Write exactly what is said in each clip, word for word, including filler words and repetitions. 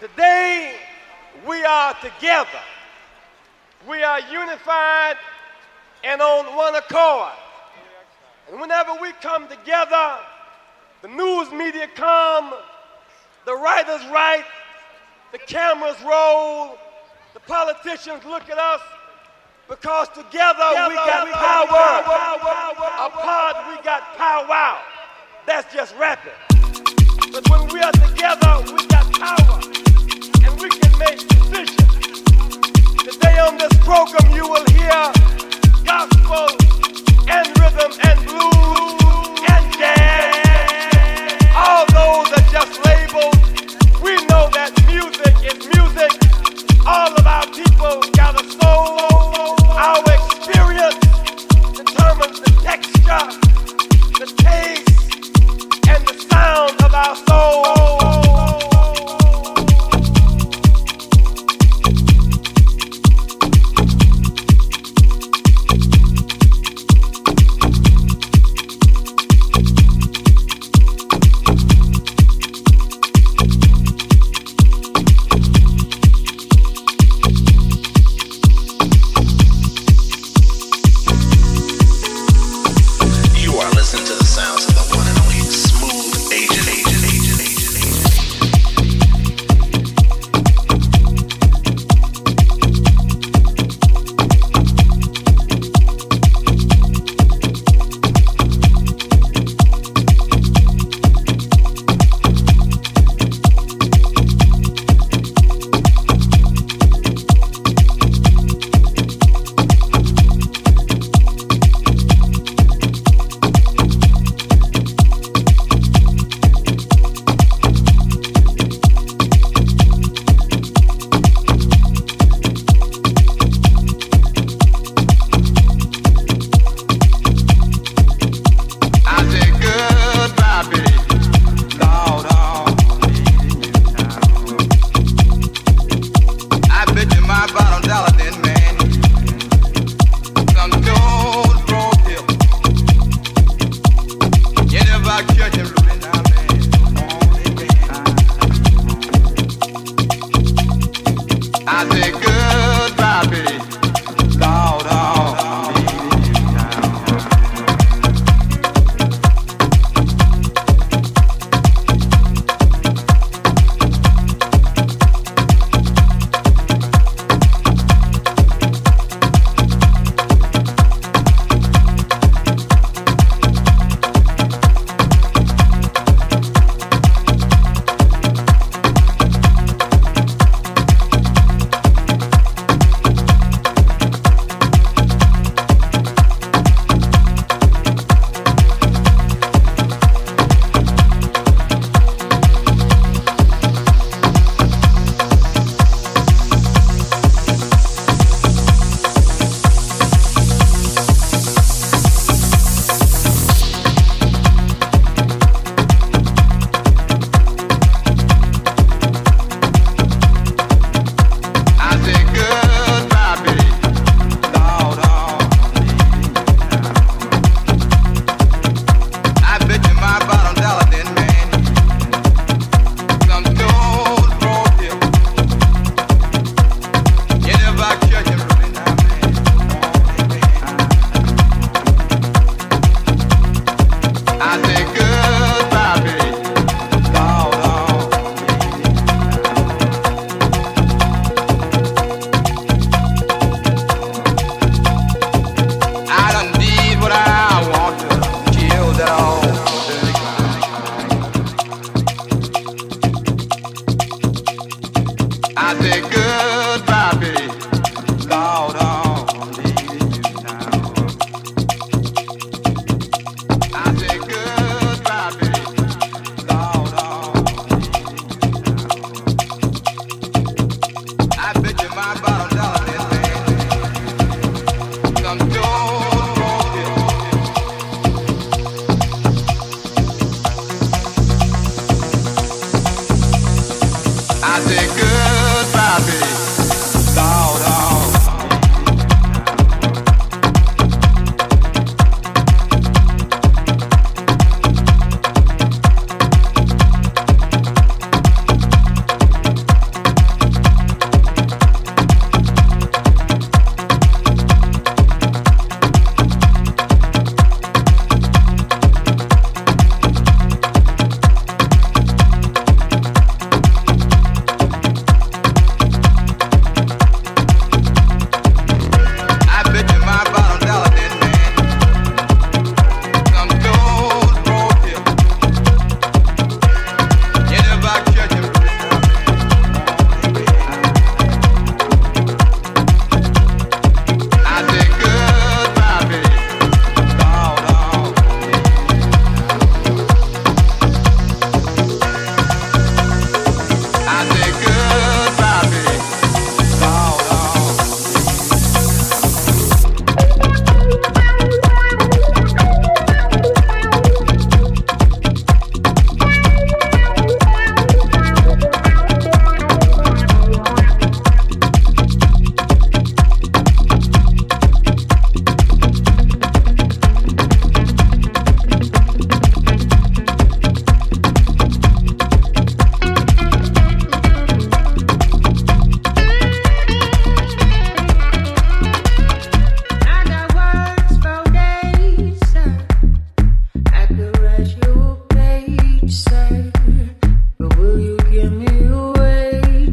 Today, we are together. We are unified and on one accord. And whenever we come together, the news media come, the writers write, the cameras roll, the politicians look at us, because together, together we got we power. Power, power, power, power, apart we got powwow. That's just rapping. But when we are together, we got power, and we can make decisions. Today on this program, you will hear gospel and rhythm and blues and jazz. All those are just labels. We know that music is music. All of our people got a soul. Our experience determines the texture, the taste, and the sound of our soul.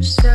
So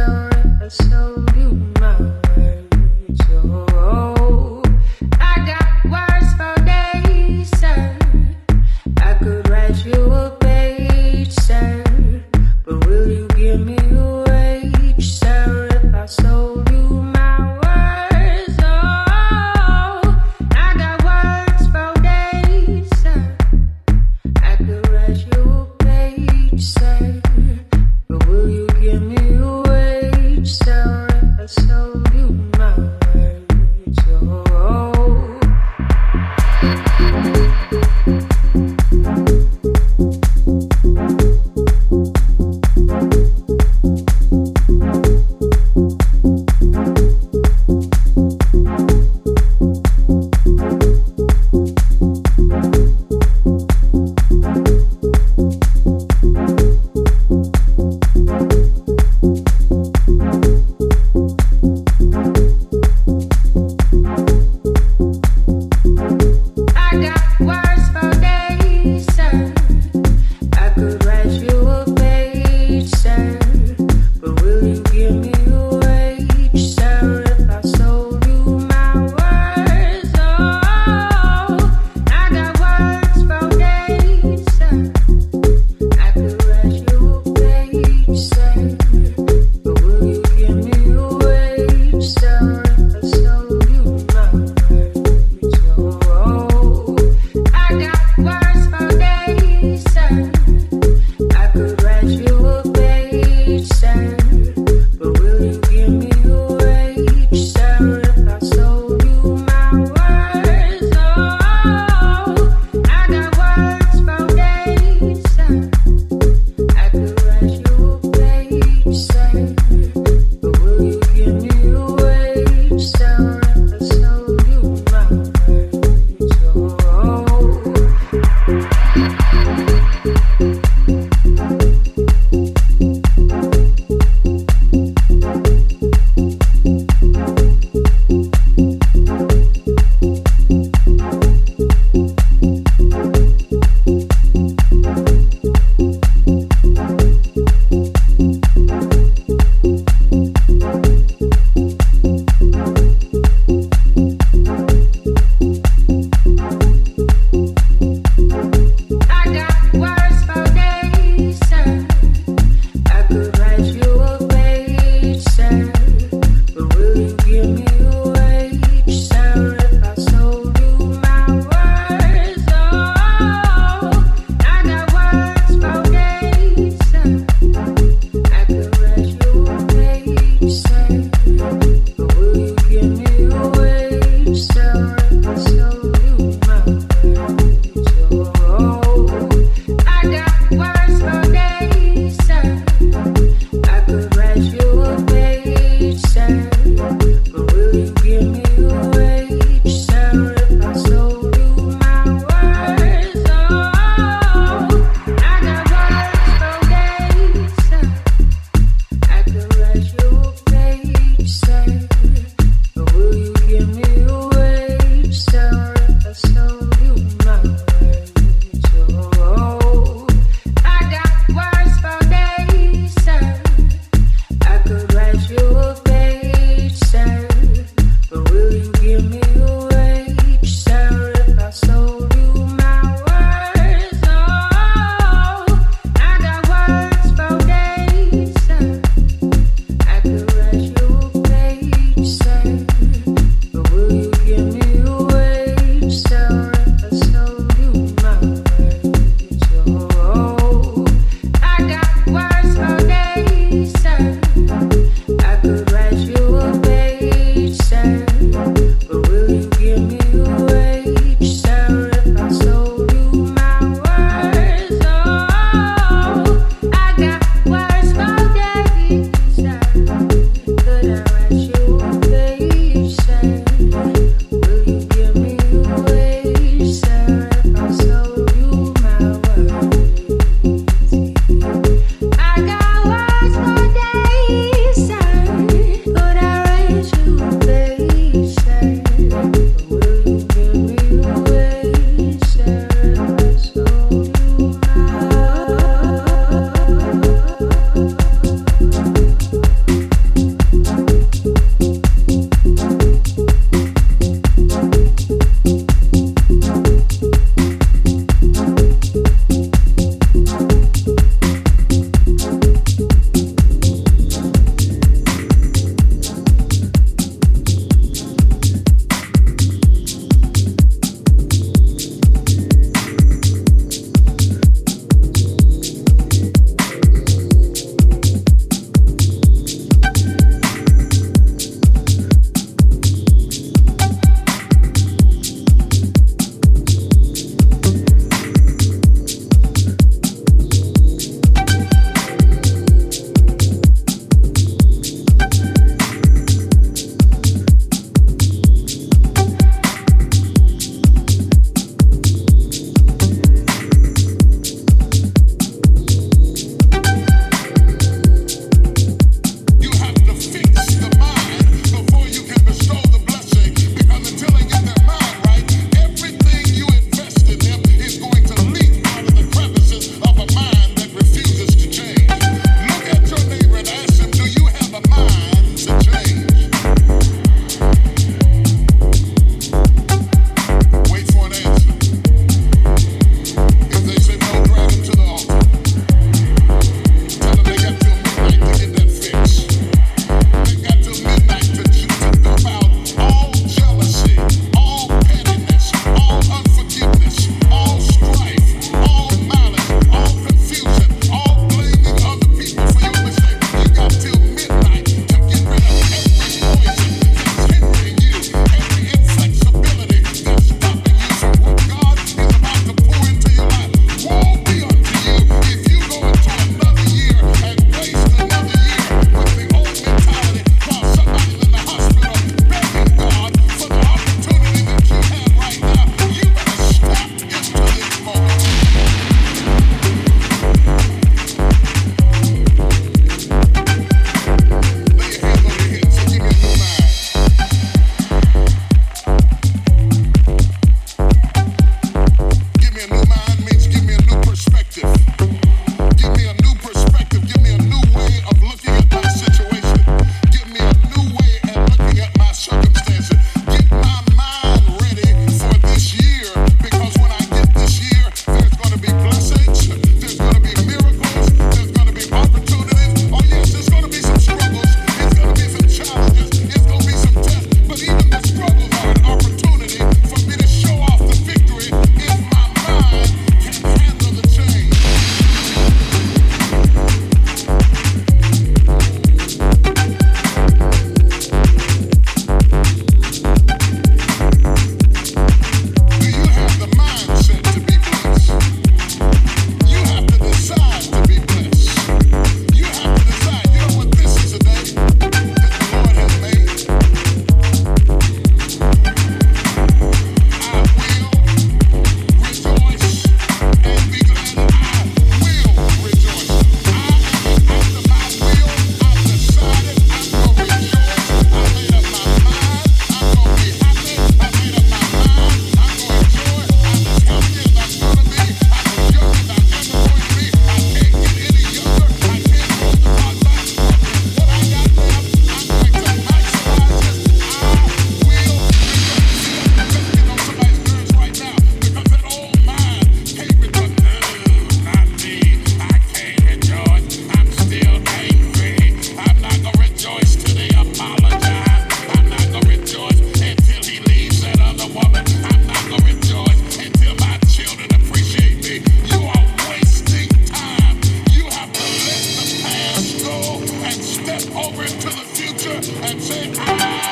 over into the future and say, ah!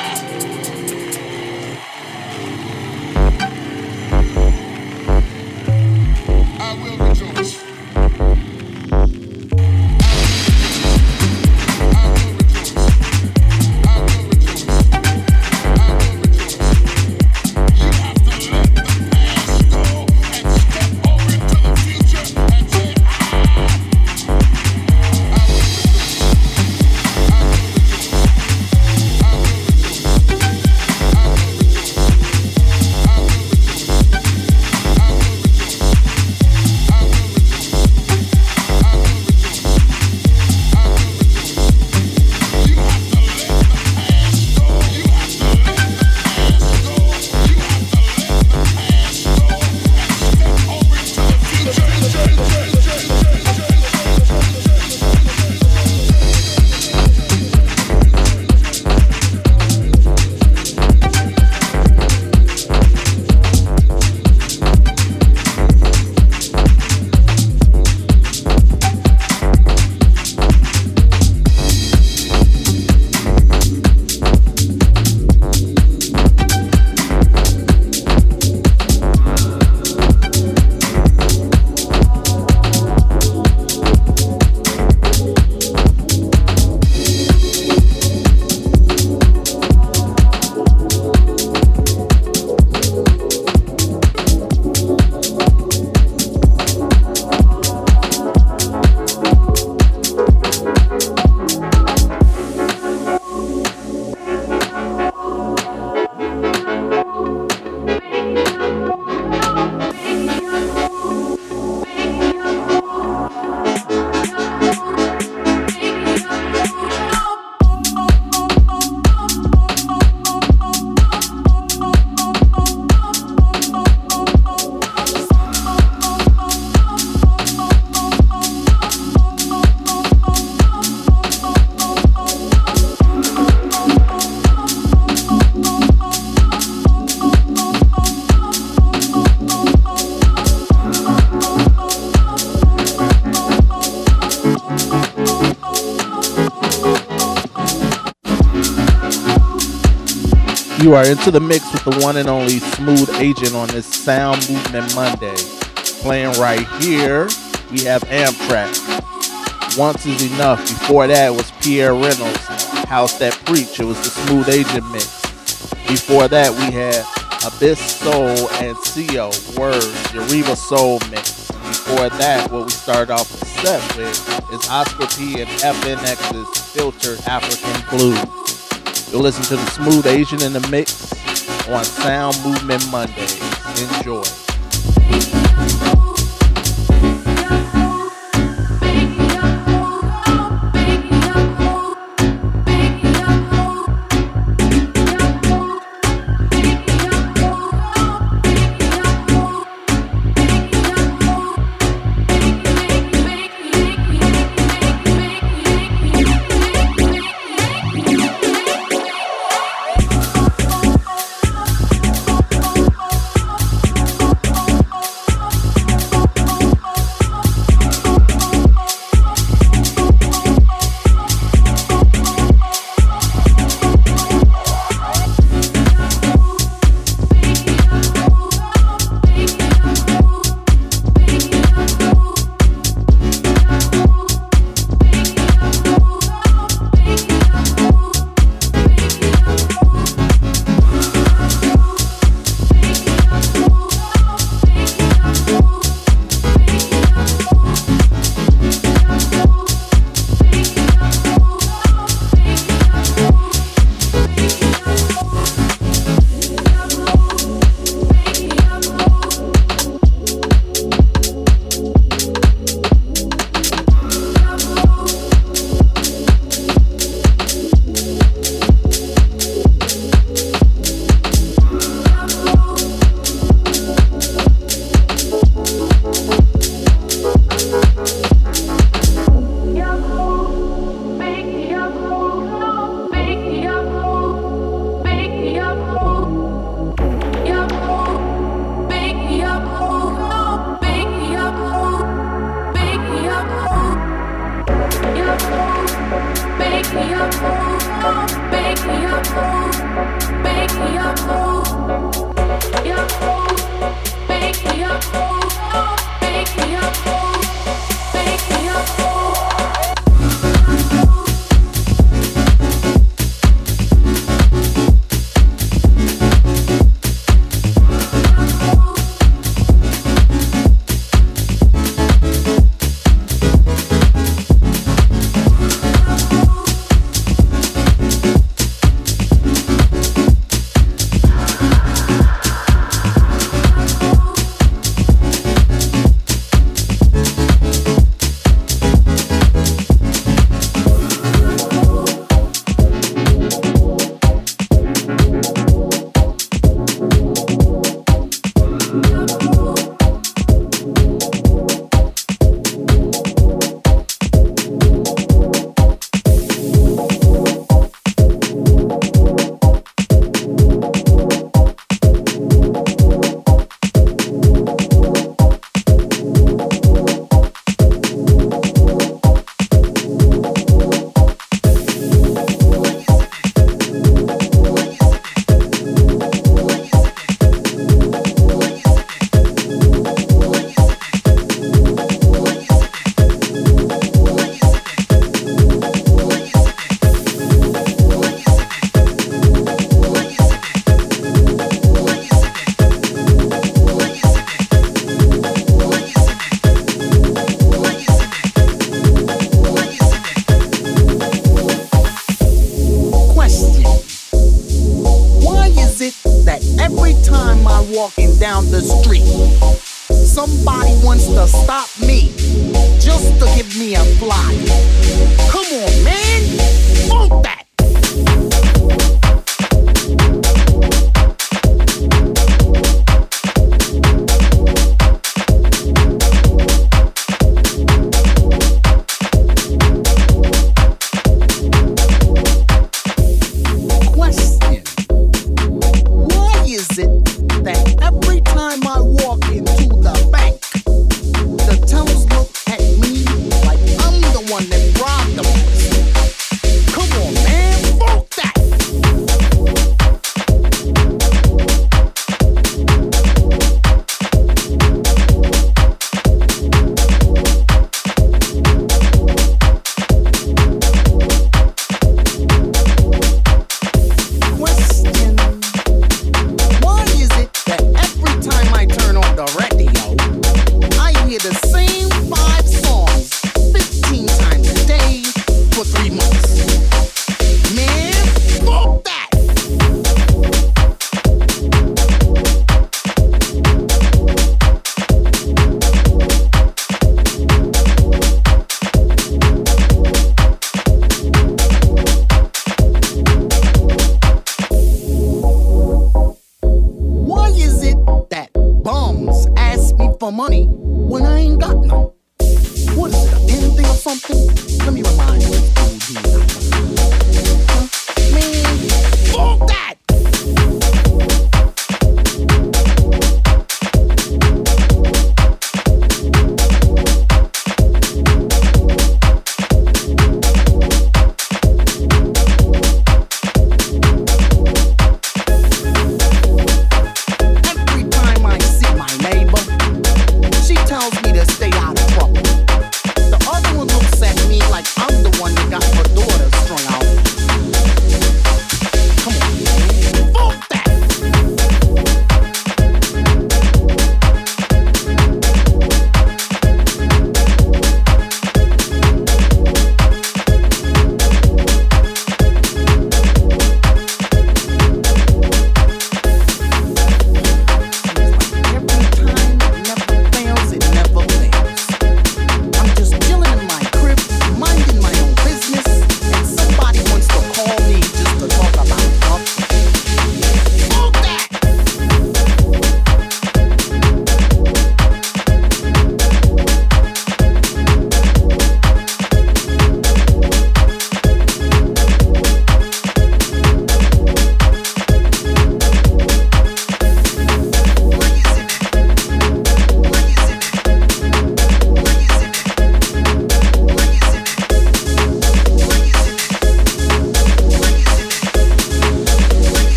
I will rejoice. You are into the mix with the one and only Smooth Agent on this Sound Movement Monday. Playing right here, we have Amtrac, Once Is Enough. Before that was Pierre Reynolds, House That Preach. It was the Smooth Agent mix. Before that we had Abysoul and Sio, WORDS, Yoruba Soul mix. Before that, what we started off the set with is Oscar P and F N X's Filtered African Blues. You'll listen to the Smooth Agent in the mix on Sound Movement Monday. Enjoy. Yeah.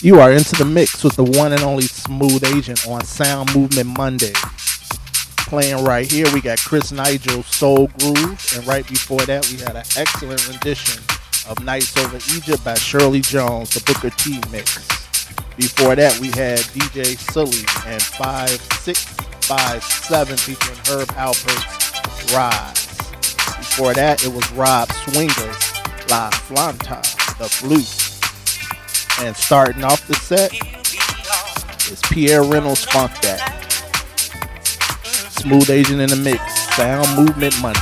You are into the mix with the one and only Smooth Agent on Sound Movement Monday. Playing right here, we got Chris Nigel, Soul Groove, and right before that, we had an excellent rendition of Nights Over Egypt by Shirley Jones, the Booker T Mix. Before that, we had D J Sulli and five six five seven featuring Herb Alpert's Rise. Before that, it was Robb Swinga's La Flauta, the Blues. And starting off the set is Pierre Reynolds' Funk That. Smooth Agent in the mix. Sound Movement Monday.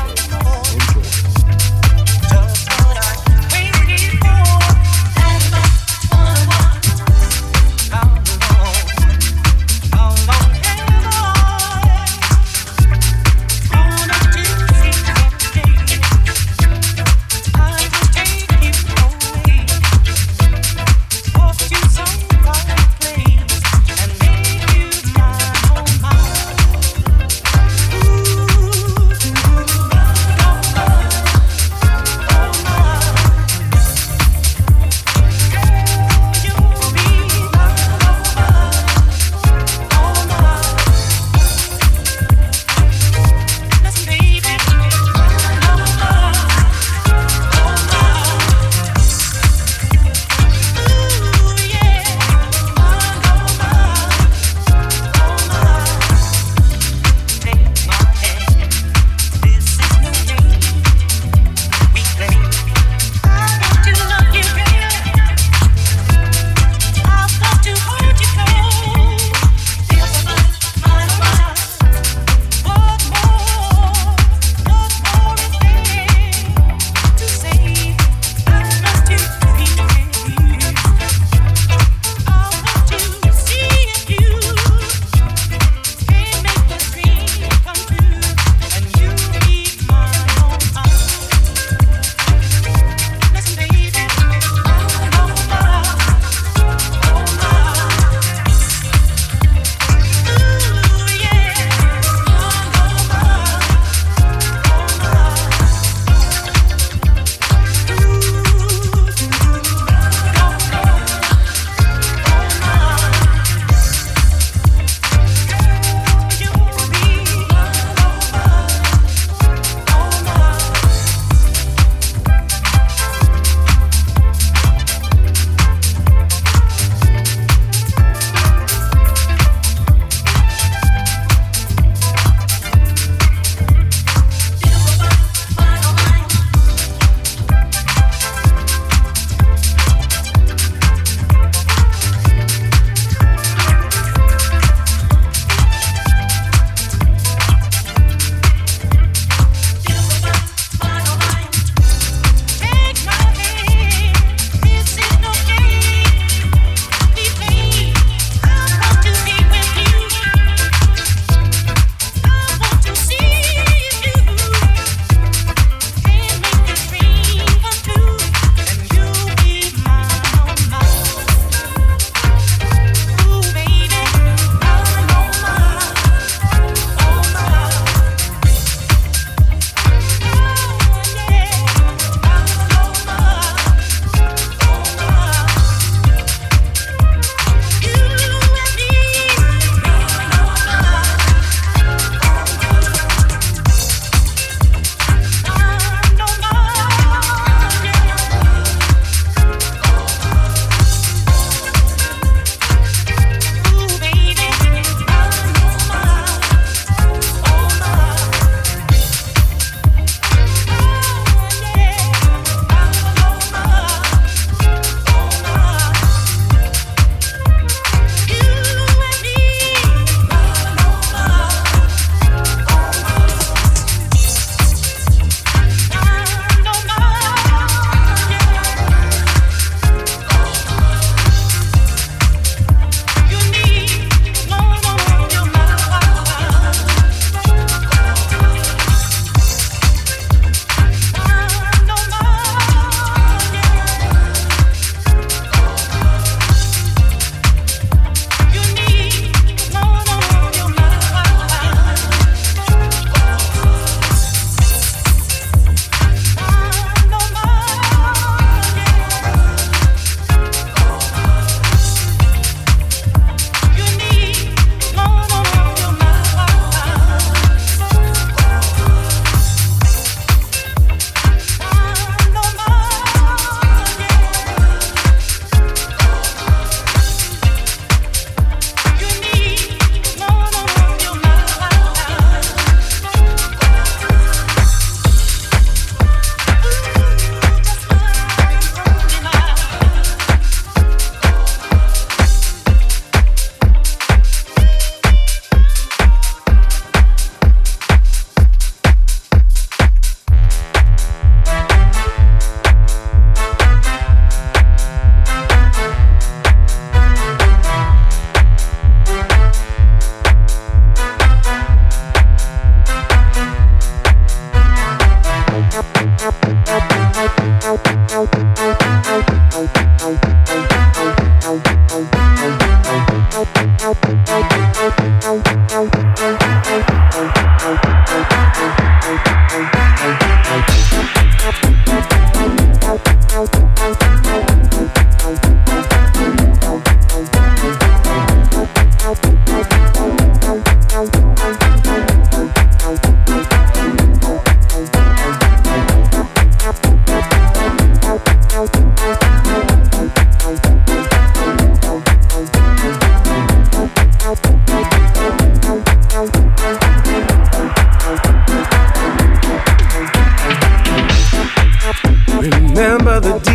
for the D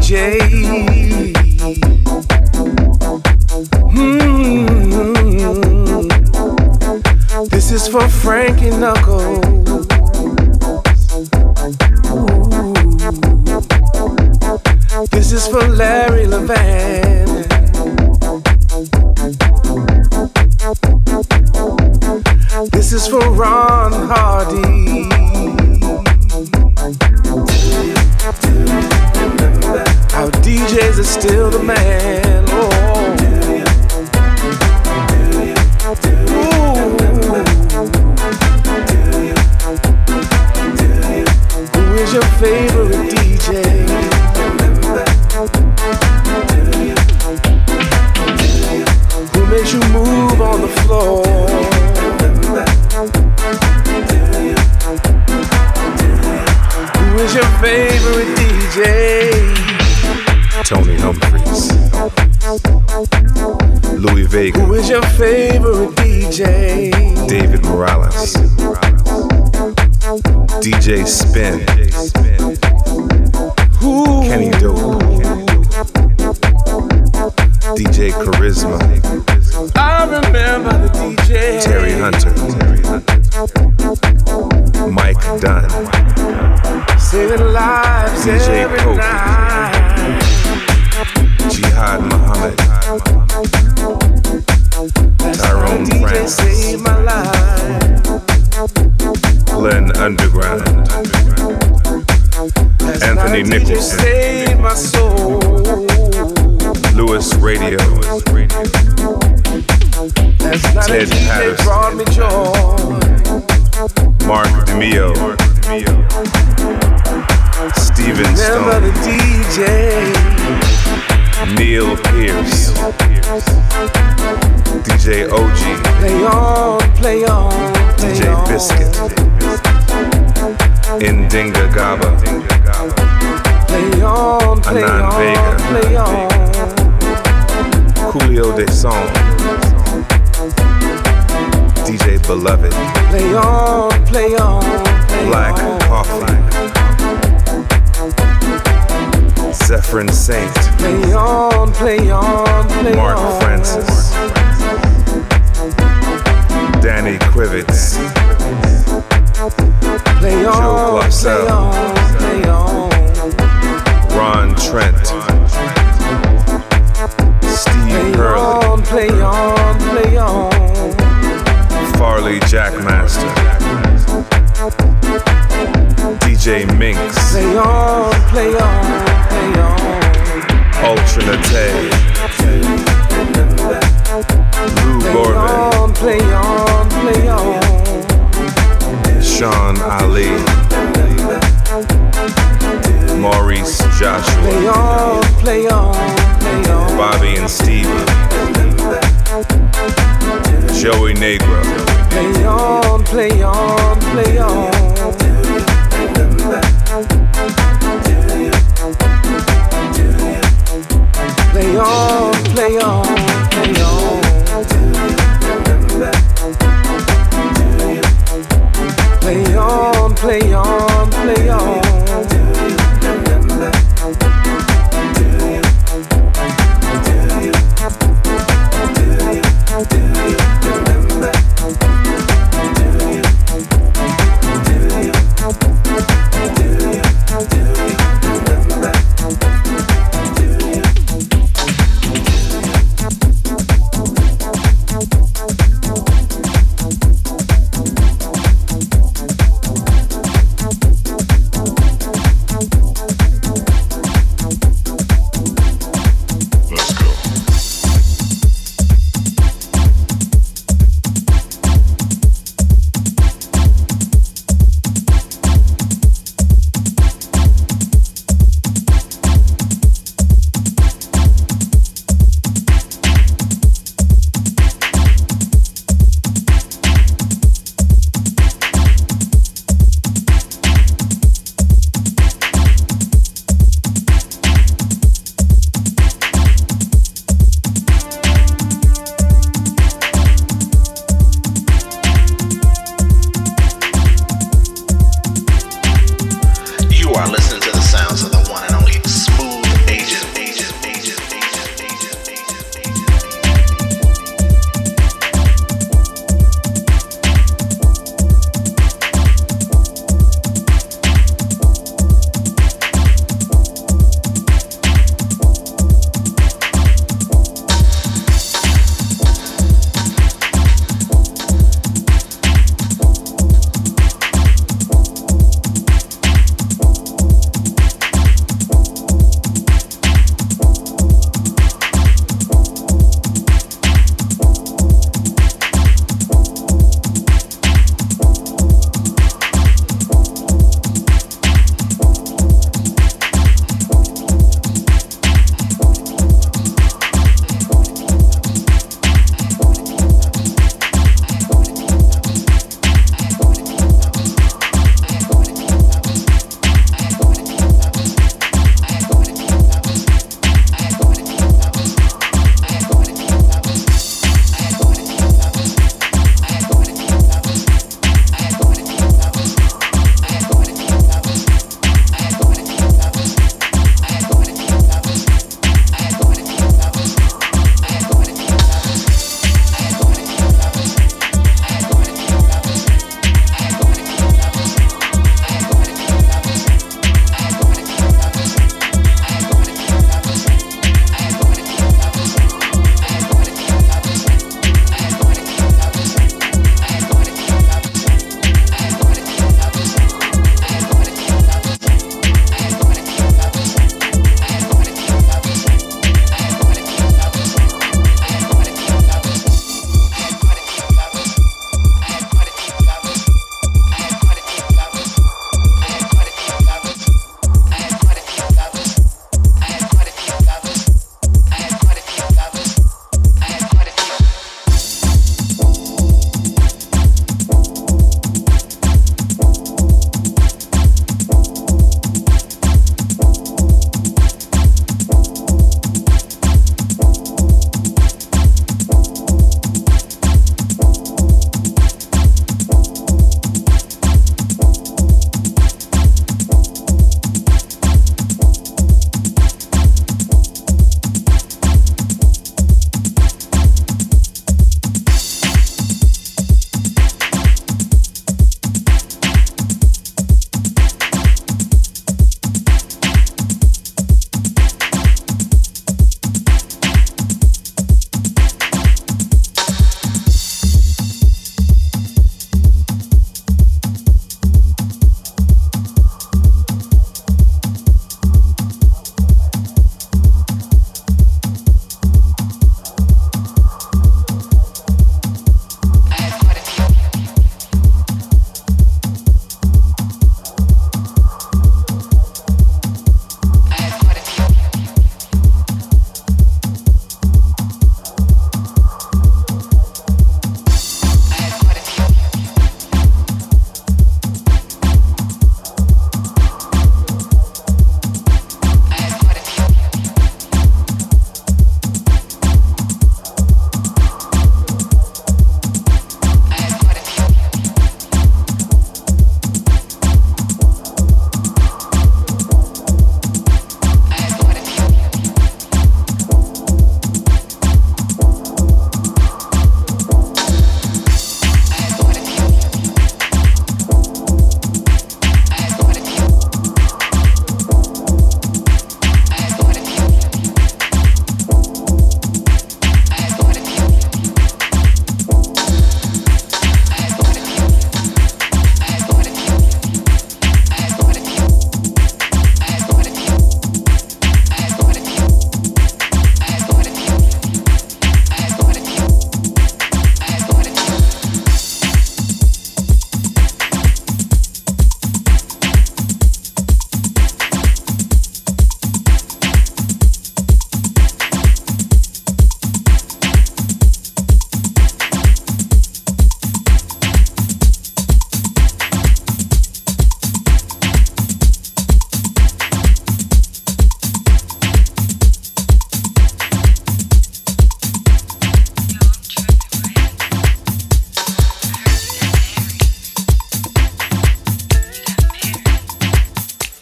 J. Mm-hmm. This is for Frankie Knuckles. Ooh. This is for Larry Levan. This is for Ron Hardy. Our D Js are still the man. Oh. Who is your favorite D J? Who makes you move on the floor? Your favorite D J, Tony Humphries, Louis Vega. Who is your favorite D J? David Morales, D J Spin, Ooh. Kenny Dope, D J Charisma. I remember the D J Terry Hunter, Mike Dunn. Saving lives D J every Coke. Night. Jihad Muhammad. That's Tyrone D J Francis. Saved my life. Glenn Underground. That's Anthony Nicholson. D J saved my soul. Lewis Radio. That's not Ted D J Patterson. Brought me joy. Mark DeMeo. Mark DeMeo. Steven Stone, the D J. Neil Pierce, D J O G, play on, play on, play D J on. Biscuit, Ndinga Gaba, play on, play Anand on, Vega, play on. Coolio de Song, D J Beloved, play on, play on, play Black on. Coffee. Zephrin Saint, play on, play on, play Mark on. Francis, Danny Quivitz, play on, Glosell, play on, play on. Ron Trent, Steve Hurley, play on, play on, Farley Jackmaster, D J Minx, play on, play on. Ultra Nate, Lou Gorman, play on, play on, play on. Sean Ali, Maurice Joshua, play on, play on, play on. Bobby and Stevie, Joey Negro, play on, play on, play on. Play on, play on, play on. Play on, play on, play on. Play on.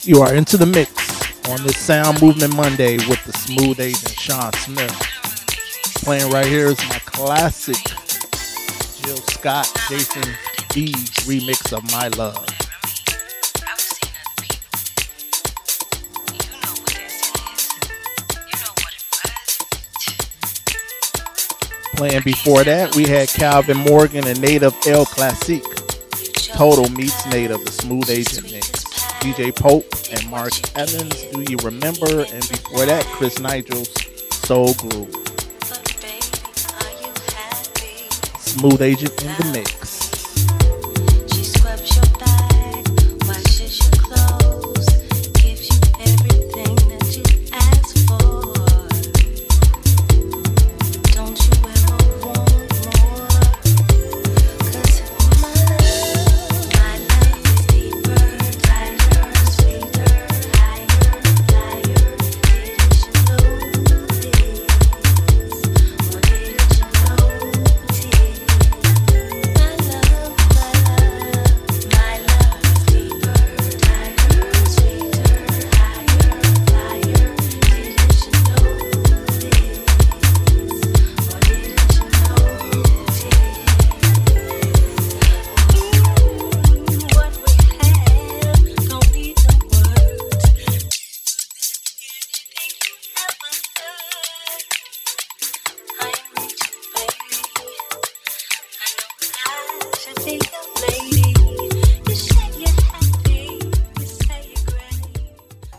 You are into the mix on this Sound Movement Monday with the Smooth Agent, Sean Smith. Playing right here is my classic Jill Scott, Jason B remix of My Love. Playing before that, we had Calvin Morgan and Native El Classique. Total meets Native, the Smooth Agent mix. D J Pope and Mark Evans, Do You Remember? And before that, Chris Nigel's Soul Groove. Smooth Agent in the mix.